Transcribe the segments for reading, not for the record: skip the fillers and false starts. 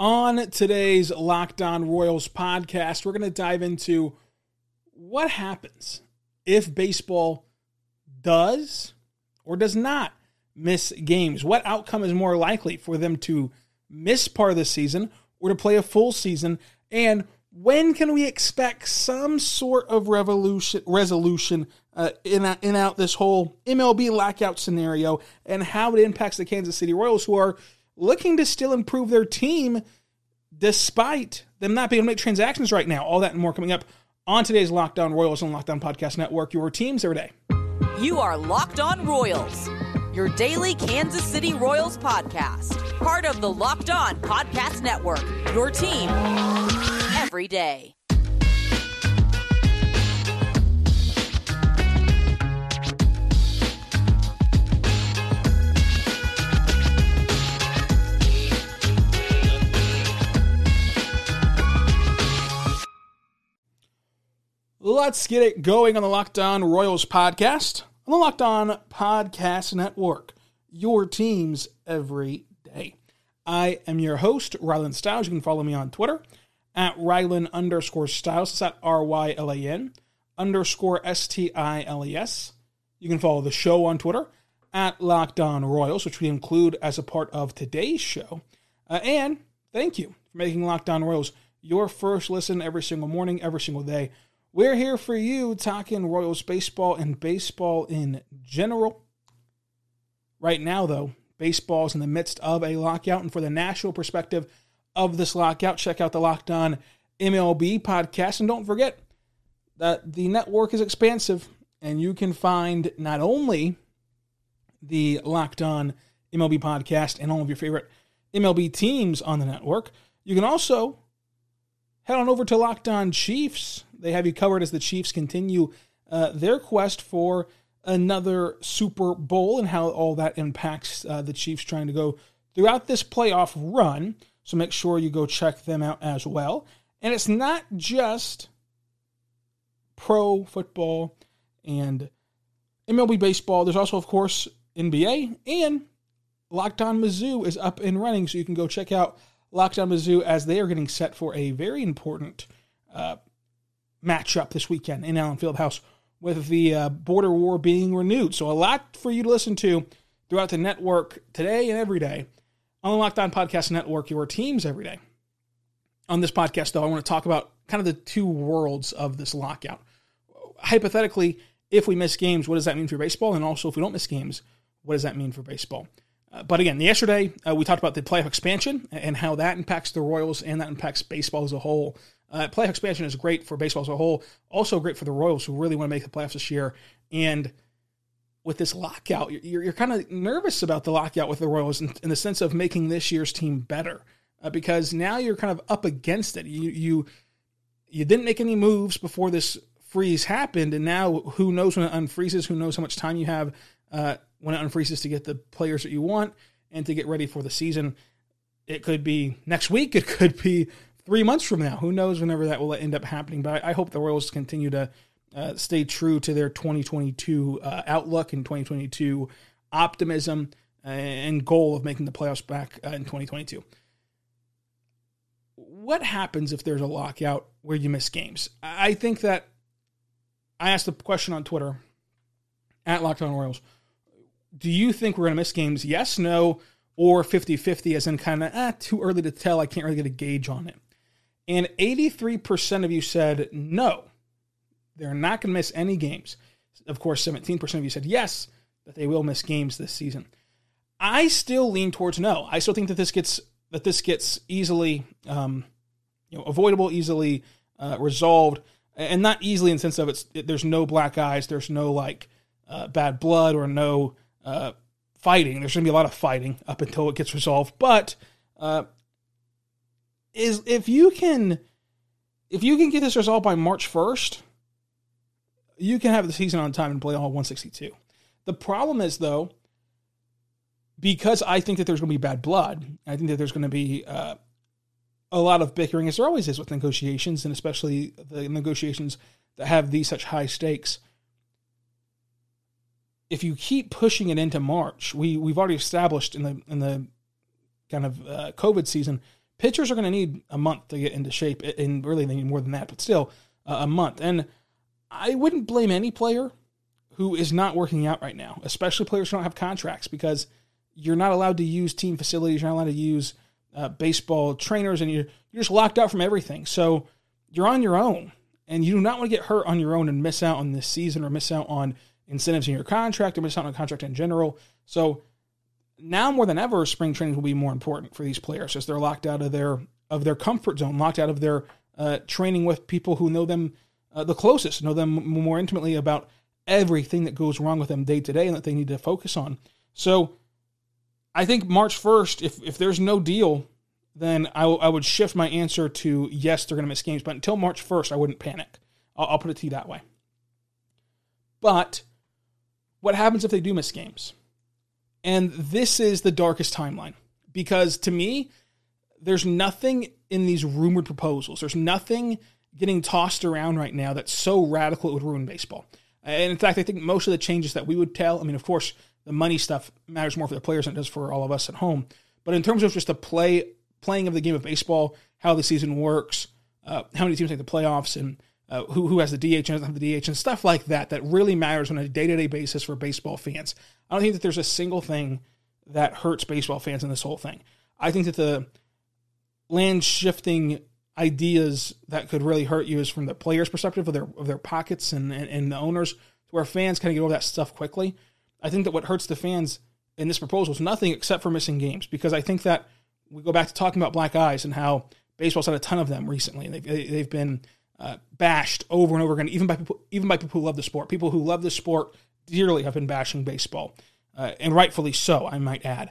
On today's Locked On Royals podcast, we're going to dive into what happens if baseball does or does not miss games. What outcome is more likely for them to miss part of the season or to play a full season? And when can we expect some sort of resolution in out this whole MLB lockout scenario and how it impacts the Kansas City Royals, who are looking to still improve their team despite them not being able to make transactions right now? All that and more coming up on today's Locked On Royals on Locked On Podcast Network, your teams every day. You are Locked On Royals, your daily Kansas City Royals podcast, part of the Locked On Podcast Network, your team every day. Let's get it going on the Locked On Royals podcast, on the Locked On Podcast Network, your teams every day. I am your host, Rylan Stiles. You can follow me on Twitter at Rylan_Stiles. It's at RYLAN_STILES. You can follow the show on Twitter at Locked On Royals, which we include as a part of today's show. And thank you for making Locked On Royals your first listen every single morning, every single day. We're here for you talking Royals baseball and baseball in general. Right now, though, baseball is in the midst of a lockout. And for the national perspective of this lockout, check out the Locked On MLB podcast. And don't forget that the network is expansive. And you can find not only the Locked On MLB podcast and all of your favorite MLB teams on the network, you can also head on over to Locked On Chiefs. They have you covered as the Chiefs continue their quest for another Super Bowl and how all that impacts the Chiefs trying to go throughout this playoff run. So make sure you go check them out as well. And it's not just pro football and MLB baseball. There's also, of course, NBA, and Locked On Mizzou is up and running. So you can go check out Locked On Mizzou as they are getting set for a very important matchup this weekend in Allen Fieldhouse with the border war being renewed. So a lot for you to listen to throughout the network today and every day on the Locked On Podcast Network, your teams every day. On this podcast, though, I want to talk about kind of the two worlds of this lockout. Hypothetically, if we miss games, what does that mean for baseball? And also, if we don't miss games, what does that mean for baseball? But again, yesterday we talked about the playoff expansion and how that impacts the Royals and that impacts baseball as a whole. Playoff expansion is great for baseball as a whole, also great for the Royals who really want to make the playoffs this year. And with this lockout, you're kind of nervous about the lockout with the Royals in the sense of making this year's team better because now you're kind of up against it. You didn't make any moves before this freeze happened, and now who knows when it unfreezes, who knows how much time you have when it unfreezes to get the players that you want and to get ready for the season. It could be next week. It could be 3 months from now. Who knows whenever that will end up happening. But I hope the Royals continue to stay true to their 2022 outlook and 2022 optimism and goal of making the playoffs back in 2022. What happens if there's a lockout where you miss games? I think that I asked the question on Twitter at Locked On Royals. Do you think we're going to miss games? Yes, no, or 50-50, as in kind of too early to tell. I can't really get a gauge on it. And 83% of you said no, they're not going to miss any games. Of course, 17% of you said yes, that they will miss games this season. I still lean towards no. I still think that this gets easily avoidable, easily resolved, and not easily in the sense of there's no black eyes, there's no bad blood or no fighting. There's going to be a lot of fighting up until it gets resolved. But if you can get this resolved by March 1st, you can have the season on time and play all 162. The problem is, though, because I think that there's going to be bad blood, I think that there's going to be a lot of bickering, as there always is with negotiations, and especially the negotiations that have these such high stakes. If you keep pushing it into March, we've already established in the kind of COVID season, pitchers are going to need a month to get into shape, and really they need more than that, but still a month. And I wouldn't blame any player who is not working out right now, especially players who don't have contracts, because you're not allowed to use team facilities, you're not allowed to use baseball trainers, and you're just locked out from everything. So you're on your own, and you do not want to get hurt on your own and miss out on this season or miss out on incentives in your contract or miss out on a contract in general. So now more than ever, spring training will be more important for these players as they're locked out of their comfort zone, locked out of their training with people who know them the closest, know them more intimately about everything that goes wrong with them day to day and that they need to focus on. So I think March 1st, if there's no deal, then I would shift my answer to yes, they're going to miss games. But until March 1st, I wouldn't panic. I'll put it to you that way. But what happens if they do miss games? And this is the darkest timeline, because to me, there's nothing in these rumored proposals. There's nothing getting tossed around right now that's so radical it would ruin baseball. And in fact, I think most of the changes that we would tell, I mean, of course, the money stuff matters more for the players than it does for all of us at home. But in terms of just the playing of the game of baseball, how the season works, how many teams make the playoffs, and who has the DH and doesn't have the DH, and stuff like that, that really matters on a day-to-day basis for baseball fans. I don't think that there's a single thing that hurts baseball fans in this whole thing. I think that the land-shifting ideas that could really hurt you is from the players' perspective of their pockets and the owners, to where fans kind of get over that stuff quickly. I think that what hurts the fans in this proposal is nothing except for missing games, because I think that we go back to talking about black eyes and how baseball's had a ton of them recently, and they've been bashed over and over again, even by people who love the sport. People who love the sport dearly have been bashing baseball, and rightfully so, I might add.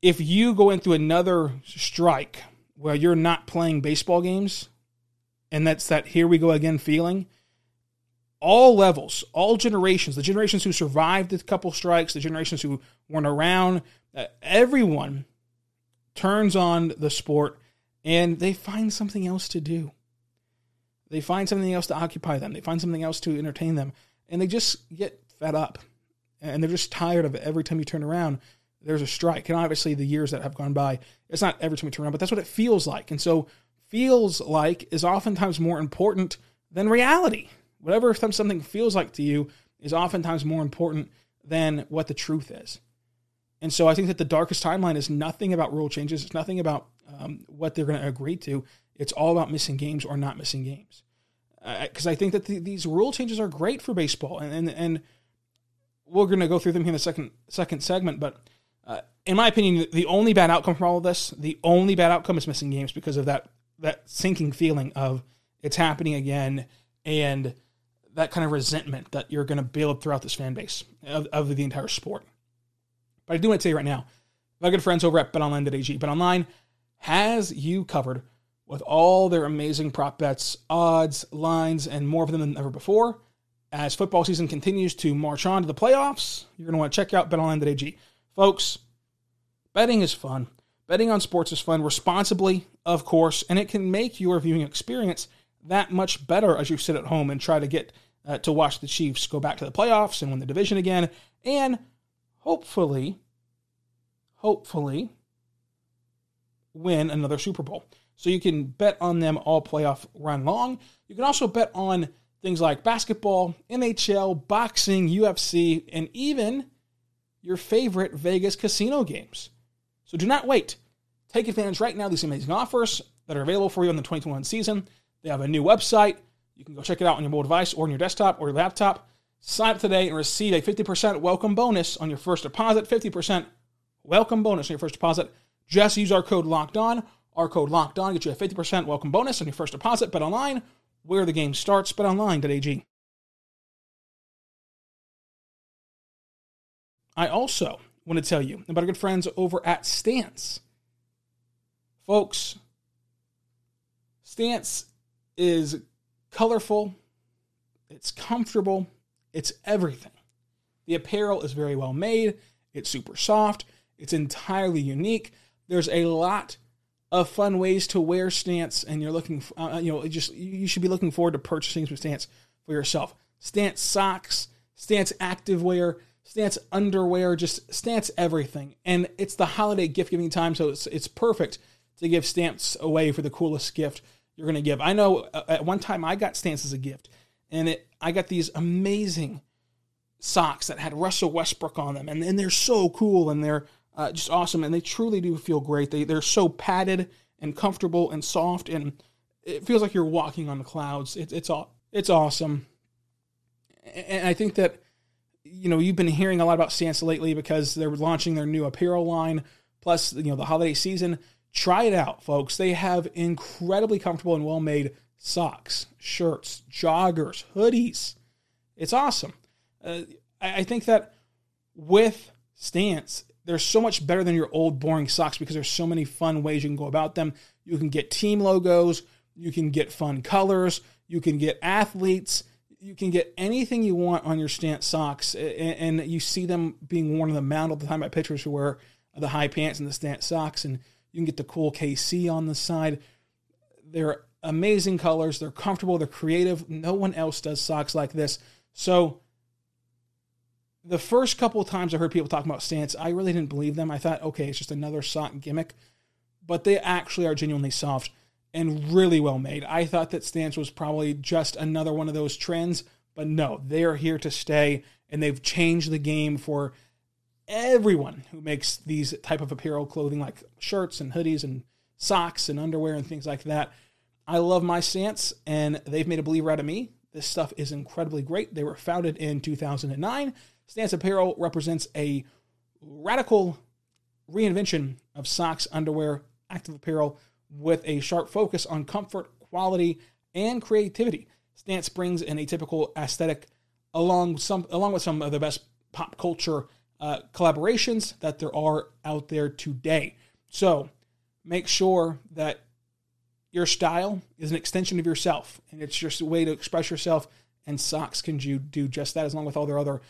If you go into another strike where you're not playing baseball games, and that's that here we go again feeling, all levels, all generations, the generations who survived a couple strikes, the generations who weren't around, everyone turns on the sport and they find something else to do. They find something else to occupy them. They find something else to entertain them. And they just get fed up. And they're just tired of it. Every time you turn around, there's a strike. And obviously the years that have gone by, it's not every time you turn around, but that's what it feels like. And so feels like is oftentimes more important than reality. Whatever something feels like to you is oftentimes more important than what the truth is. And so I think that the darkest timeline is nothing about rule changes. It's nothing about what they're going to agree to. It's all about missing games or not missing games. Because I think that these rule changes are great for baseball. And we're going to go through them here in the second segment. But in my opinion, the only bad outcome from all of this, the only bad outcome is missing games, because of that sinking feeling of it's happening again and that kind of resentment that you're going to build throughout this fan base of the entire sport. But I do want to tell you right now, my good friends over at BetOnline.ag. BetOnline has you covered with all their amazing prop bets, odds, lines, and more of them than ever before. As football season continues to march on to the playoffs, you're going to want to check out BetOnline.ag. Folks, betting is fun. Betting on sports is fun, responsibly, of course, and it can make your viewing experience that much better as you sit at home and try to get to watch the Chiefs go back to the playoffs and win the division again, and hopefully, win another Super Bowl. So you can bet on them all playoff run long. You can also bet on things like basketball, NHL, boxing, UFC, and even your favorite Vegas casino games. So do not wait. Take advantage right now of these amazing offers that are available for you in the 2021 season. They have a new website. You can go check it out on your mobile device or on your desktop or your laptop. Sign up today and receive a 50% welcome bonus on your first deposit. 50% welcome bonus on your first deposit. Just use our code LOCKEDON. Our code LOCKEDON gets you a 50% welcome bonus on your first deposit. BetOnline, where the game starts. BetOnline.ag. I also want to tell you about our good friends over at Stance. Folks, Stance is colorful. It's comfortable. It's everything. The apparel is very well made. It's super soft. It's entirely unique. There's a lot of fun ways to wear Stance, and you're looking, you should be looking forward to purchasing some Stance for yourself. Stance socks, Stance activewear, Stance underwear, just Stance everything. And it's the holiday gift giving time, so it's perfect to give Stance away for the coolest gift you're going to give. I know at one time I got Stance as a gift, and I got these amazing socks that had Russell Westbrook on them, and they're so cool, and they're just awesome, and they truly do feel great. They're so padded and comfortable and soft, and it feels like you're walking on the clouds. It's awesome. And I think that, you know, you've been hearing a lot about Stance lately because they're launching their new apparel line, plus, you know, the holiday season. Try it out, folks. They have incredibly comfortable and well-made socks, shirts, joggers, hoodies. It's awesome. I think that with Stance, they're so much better than your old boring socks because there's so many fun ways you can go about them. You can get team logos. You can get fun colors. You can get athletes. You can get anything you want on your Stance socks, and you see them being worn on the mound all the time by pitchers who wear the high pants and the Stance socks, and you can get the cool KC on the side. They're amazing colors. They're comfortable. They're creative. No one else does socks like this. So the first couple of times I heard people talking about Stance, I really didn't believe them. I thought, okay, it's just another sock gimmick, but they actually are genuinely soft and really well made. I thought that Stance was probably just another one of those trends, but no, they are here to stay, and they've changed the game for everyone who makes these type of apparel clothing like shirts and hoodies and socks and underwear and things like that. I love my Stance, and they've made a believer out of me. This stuff is incredibly great. They were founded in 2009. Stance apparel represents a radical reinvention of socks, underwear, active apparel, with a sharp focus on comfort, quality, and creativity. Stance brings an atypical aesthetic along with some of the best pop culture collaborations that there are out there today. So make sure that your style is an extension of yourself, and it's just a way to express yourself, and socks can do just that, as long with all their other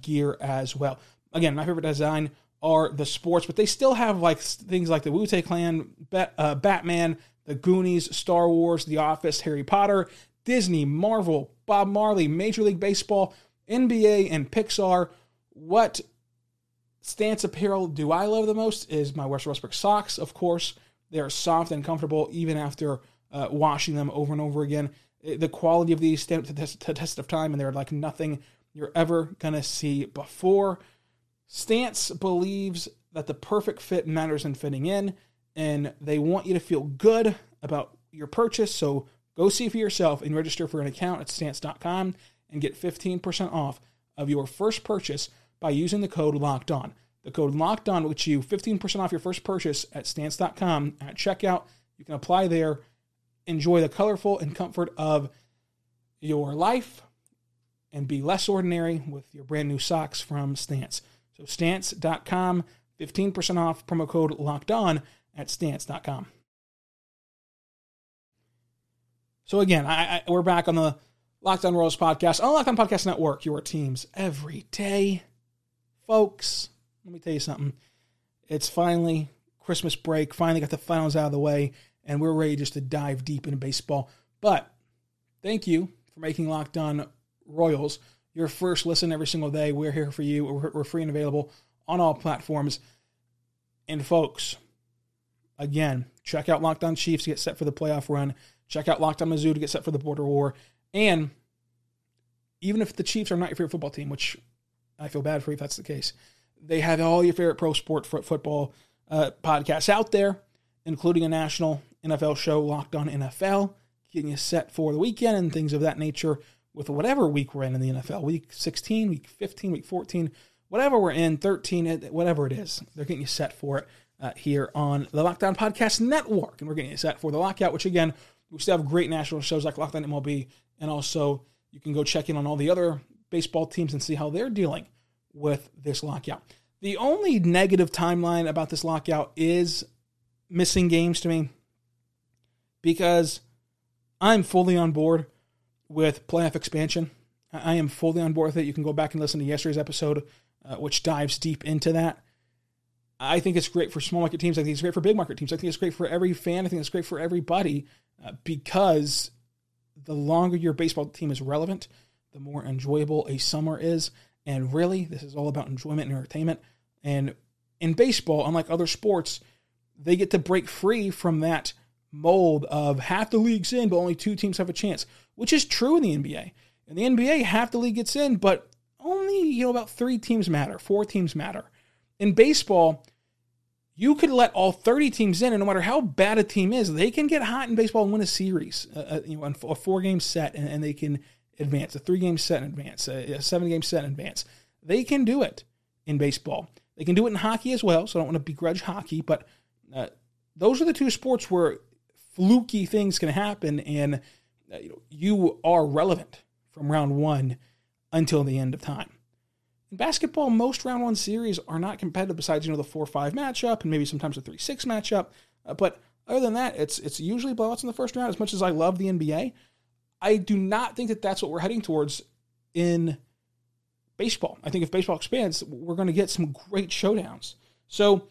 gear as well. Again, my favorite design are the sports, but they still have like things like the Wu Tang Clan, Batman, the Goonies, Star Wars, The Office, Harry Potter, Disney, Marvel, Bob Marley, Major League Baseball, NBA, and Pixar. What Stance apparel do I love the most is my Russell Westbrook socks, of course. They are soft and comfortable even after washing them over and over again. The quality of these stand to test of time, and they're like nothing you're ever going to see before. Stance believes that the perfect fit matters in fitting in, and they want you to feel good about your purchase. So go see for yourself and register for an account at stance.com and get 15% off of your first purchase by using the code Locked On. The code Locked On will get you 15% off your first purchase at stance.com at checkout. You can apply there. Enjoy the colorful and comfort of your life and be less ordinary with your brand new socks from Stance. So Stance.com, 15% off, promo code Locked On at Stance.com. So again, we're back on the Locked On Royals podcast, on the Locked On Podcast Network, your teams every day. Folks, let me tell you something. It's finally Christmas break, finally got the finals out of the way, and we're ready just to dive deep into baseball. But thank you for making Locked On Royals your first listen every single day. We're here for you. We're free and available on all platforms. And folks, again, check out Locked On Chiefs to get set for the playoff run. Check out Locked On Mizzou to get set for the border war. And even if the Chiefs are not your favorite football team, which I feel bad for if that's the case, they have all your favorite pro sport football podcasts out there, including a national NFL show, Locked On NFL, getting you set for the weekend and things of that nature. With whatever week we're in the NFL, week 16, week 15, week 14, whatever we're in, 13, whatever it is, they're getting you set for it here on the Locked On Podcast Network. And we're getting you set for the lockout, which again, we still have great national shows like Locked On MLB. And also you can go check in on all the other baseball teams and see how they're dealing with this lockout. The only negative timeline about this lockout is missing games to me, because I'm fully on board with playoff expansion. I am fully on board with it. You can go back and listen to yesterday's episode, which dives deep into that. I think it's great for small market teams. I think it's great for big market teams. I think it's great for every fan. I think it's great for everybody, because the longer your baseball team is relevant, the more enjoyable a summer is. And really, this is all about enjoyment and entertainment. And in baseball, unlike other sports, they get to break free from that mold of half the league's in, but only two teams have a chance, which is true in the NBA. In the NBA, half the league gets in, but only, about 3 teams matter, 4 teams matter. In baseball, you could let all 30 teams in, and no matter how bad a team is, they can get hot in baseball and win a series, a 4-game set, and they can advance, a 3-game set and advance, a 7-game set and advance. They can do it in baseball. They can do it in hockey as well, so I don't want to begrudge hockey, but those are the 2 sports where fluky things can happen, and you are relevant from round one until the end of time. In basketball, most round one series are not competitive besides, the 4-5 matchup and maybe sometimes a 3-6 matchup. But other than that, it's usually blowouts in the first round. As much as I love the NBA, I do not think that that's what we're heading towards in baseball. I think if baseball expands, we're going to get some great showdowns. So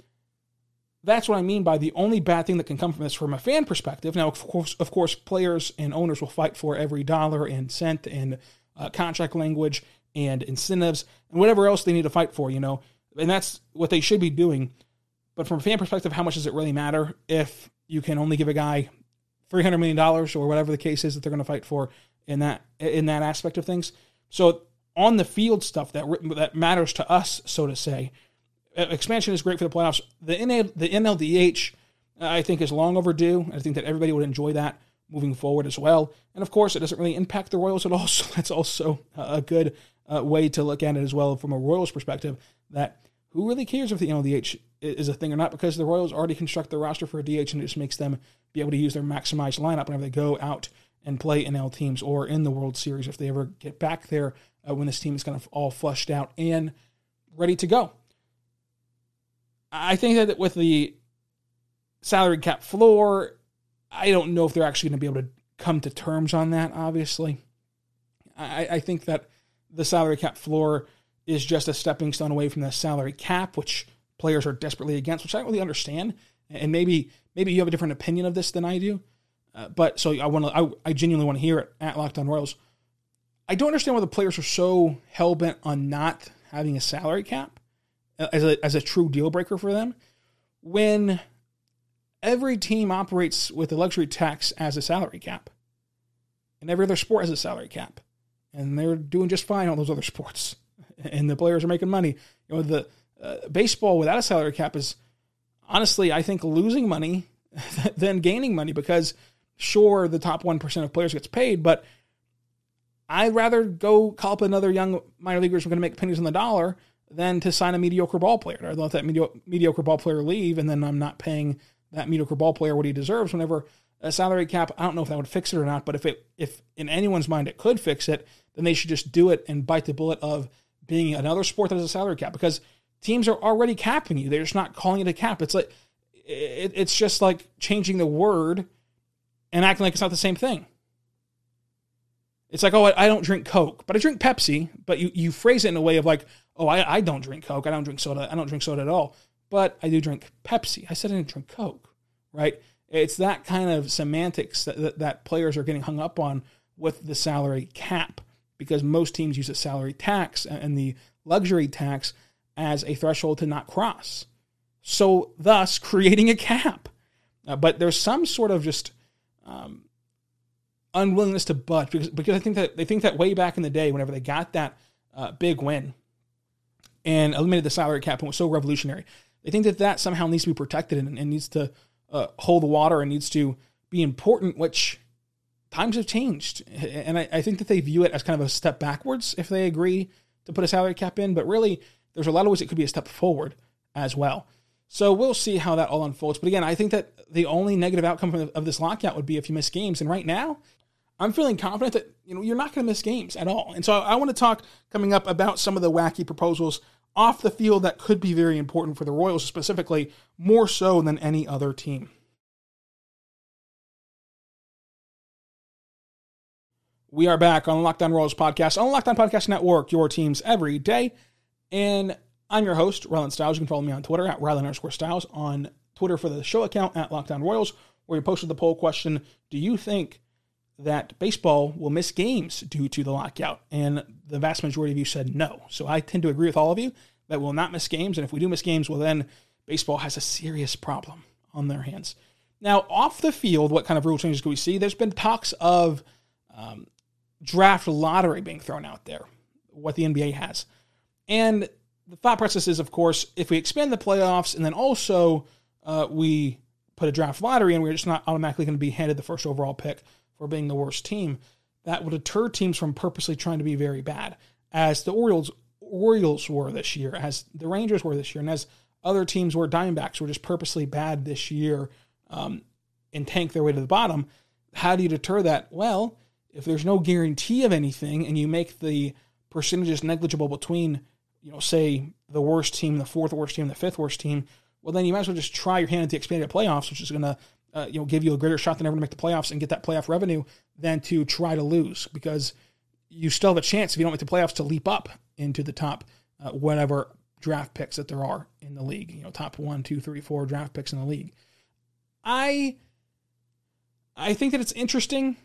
that's what I mean by the only bad thing that can come from this from a fan perspective. Now, of course, players and owners will fight for every dollar and cent and contract language and incentives and whatever else they need to fight for, and that's what they should be doing. But from a fan perspective, how much does it really matter if you can only give a guy $300 million or whatever the case is that they're going to fight for in that aspect of things? So on the field stuff that matters to us, so to say, expansion is great for the playoffs. The NLDH, I think, is long overdue. I think that everybody would enjoy that moving forward as well. And of course, it doesn't really impact the Royals at all. So that's also a good way to look at it as well from a Royals perspective, that who really cares if the NLDH is a thing or not, because the Royals already construct their roster for a DH, and it just makes them be able to use their maximized lineup whenever they go out and play NL teams or in the World Series if they ever get back there when this team is kind of all flushed out and ready to go. I think that with the salary cap floor, I don't know if they're actually going to be able to come to terms on that, obviously. I think that the salary cap floor is just a stepping stone away from the salary cap, which players are desperately against, which I don't really understand. And maybe you have a different opinion of this than I do. But so I genuinely want to hear it at Locked On Royals. I don't understand why the players are so hell bent on not having a salary cap as a true deal breaker for them, when every team operates with the luxury tax as a salary cap, and every other sport has a salary cap. And they're doing just fine, all those other sports. And the players are making money. The baseball without a salary cap is, honestly, I think, losing money than gaining money, because, sure, the top 1% of players gets paid, but I'd rather go call up another young minor leaguer who's going to make pennies on the dollar than to sign a mediocre ball player. I'd let that mediocre ball player leave, and then I'm not paying that mediocre ball player what he deserves whenever a salary cap, I don't know if that would fix it or not, but if in anyone's mind it could fix it, then they should just do it and bite the bullet of being another sport that has a salary cap, because teams are already capping you. They're just not calling it a cap. It's like it's just like changing the word and acting like it's not the same thing. It's like, oh, I don't drink Coke, but I drink Pepsi. But you phrase it in a way of like, oh, I don't drink Coke. I don't drink soda. I don't drink soda at all. But I do drink Pepsi. I said I didn't drink Coke, right? It's that kind of semantics that players are getting hung up on with the salary cap, because most teams use the salary tax and the luxury tax as a threshold to not cross, so thus creating a cap. But there's some sort of just unwillingness to budge, because I think that they think that way back in the day, whenever they got that big win and eliminated the salary cap and was so revolutionary, they think that that somehow needs to be protected and needs to hold the water and needs to be important, which times have changed. And I think that they view it as kind of a step backwards if they agree to put a salary cap in, but really there's a lot of ways it could be a step forward as well. So we'll see how that all unfolds. But again, I think that the only negative outcome of this lockout would be if you miss games. And right now I'm feeling confident that, you're not going to miss games at all. And so I want to talk coming up about some of the wacky proposals off the field that could be very important for the Royals specifically, more so than any other team. We are back on Locked On Royals podcast, on Locked On Podcast Network, your teams every day. And I'm your host, Rylan Stiles. You can follow me on Twitter at Rylan_Stiles, on Twitter for the show account at Locked On Royals, where we posted the poll question, do you think that baseball will miss games due to the lockout? And the vast majority of you said no. So I tend to agree with all of you that we'll not miss games. And if we do miss games, well, then baseball has a serious problem. on their hands. Now, off the field, what kind of rule changes do we see? There's been talks of draft lottery being thrown out there, what the NBA has. And the thought process is, of course, if we expand the playoffs and then also we put a draft lottery in, we're just not automatically going to be handed the first overall pick for being the worst team. That will deter teams from purposely trying to be very bad, as the Orioles were this year, as the Rangers were this year, and as other teams were. Diamondbacks were just purposely bad this year and tank their way to the bottom. How do you deter that? Well, if there's no guarantee of anything and you make the percentages negligible between, you know, say the worst team, the fourth worst team, the fifth worst team, well, then you might as well just try your hand at the expanded playoffs, which is going to give you a greater shot than ever to make the playoffs and get that playoff revenue than to try to lose, because you still have a chance, if you don't make the playoffs, to leap up into the top whatever draft picks that there are in the league, you know, top 1, 2, 3, 4 draft picks in the league. I think that it's interesting.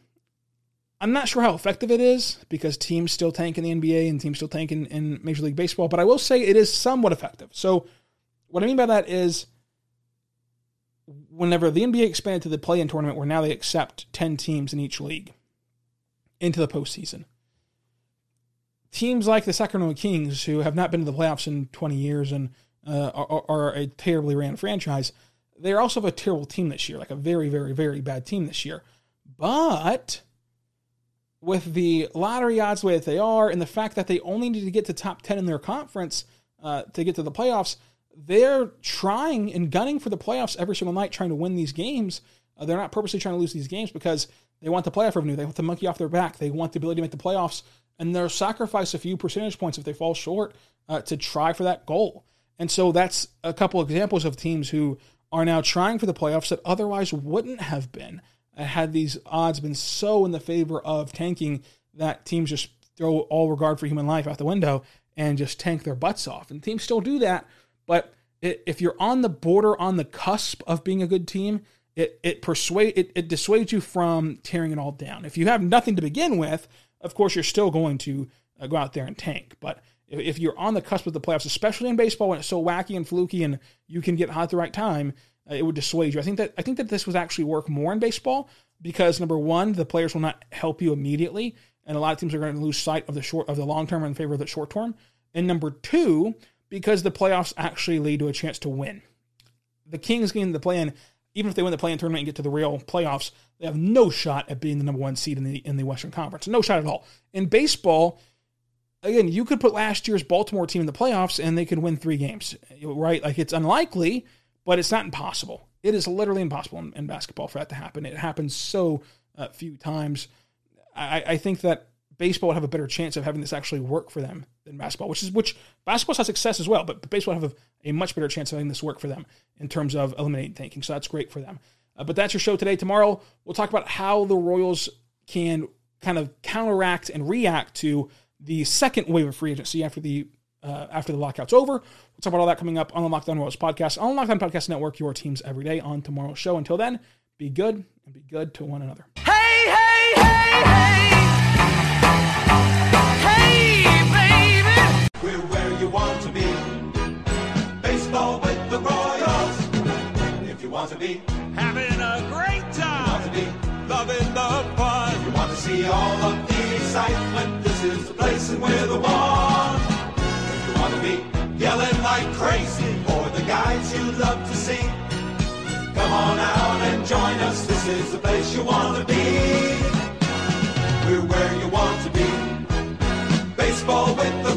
I'm not sure how effective it is, because teams still tank in the NBA and teams still tank in Major League Baseball, but I will say it is somewhat effective. So what I mean by that is, whenever the NBA expanded to the play-in tournament, where now they accept 10 teams in each league into the postseason, teams like the Sacramento Kings, who have not been to the playoffs in 20 years and are a terribly ran franchise, they're also a terrible team this year, like a very, very, very bad team this year. But with the lottery odds the way that they are, and the fact that they only need to get to top 10 in their conference to get to the playoffs, they're trying and gunning for the playoffs every single night, trying to win these games. They're not purposely trying to lose these games because they want the playoff revenue. They want the monkey off their back. They want the ability to make the playoffs, and they'll sacrifice a few percentage points if they fall short to try for that goal. And so that's a couple examples of teams who are now trying for the playoffs that otherwise wouldn't have been had these odds been so in the favor of tanking that teams just throw all regard for human life out the window and just tank their butts off. And teams still do that. But if you're on the border, on the cusp of being a good team, it dissuades you from tearing it all down. If you have nothing to begin with, of course, you're still going to go out there and tank. But if you're on the cusp of the playoffs, especially in baseball when it's so wacky and fluky and you can get hot at the right time, it would dissuade you. I think that this would actually work more in baseball because, number one, the players will not help you immediately, and a lot of teams are going to lose sight of the long term in favor of the short term. And number two, because the playoffs actually lead to a chance to win. The Kings getting the play-in, even if they win the play-in tournament and get to the real playoffs, they have no shot at being the number one seed in the Western Conference. No shot at all. In baseball, again, you could put last year's Baltimore team in the playoffs and they could win 3 games, right? Like, it's unlikely, but it's not impossible. It is literally impossible in basketball for that to happen. It happens so few times. I think that baseball would have a better chance of having this actually work for them than basketball, which basketball's had success as well, but baseball would have a much better chance of having this work for them in terms of eliminating tanking. So that's great for them. But that's your show today. Tomorrow, we'll talk about how the Royals can kind of counteract and react to the second wave of free agency after the lockout's over. We'll talk about all that coming up on the Locked On Royals podcast, on the Locked On Podcast Network, your teams every day on tomorrow's show. Until then, be good and be good to one another. Hey, hey, hey, hey. We're where you want to be. Baseball with the Royals. If you want to be having a great time, you want to be loving the fun, you want to see all of the excitement, this is the place and we're the one. If you want to be yelling like crazy for the guys you love to see, come on out and join us. This is the place you want to be. We're where you want to be. Baseball with the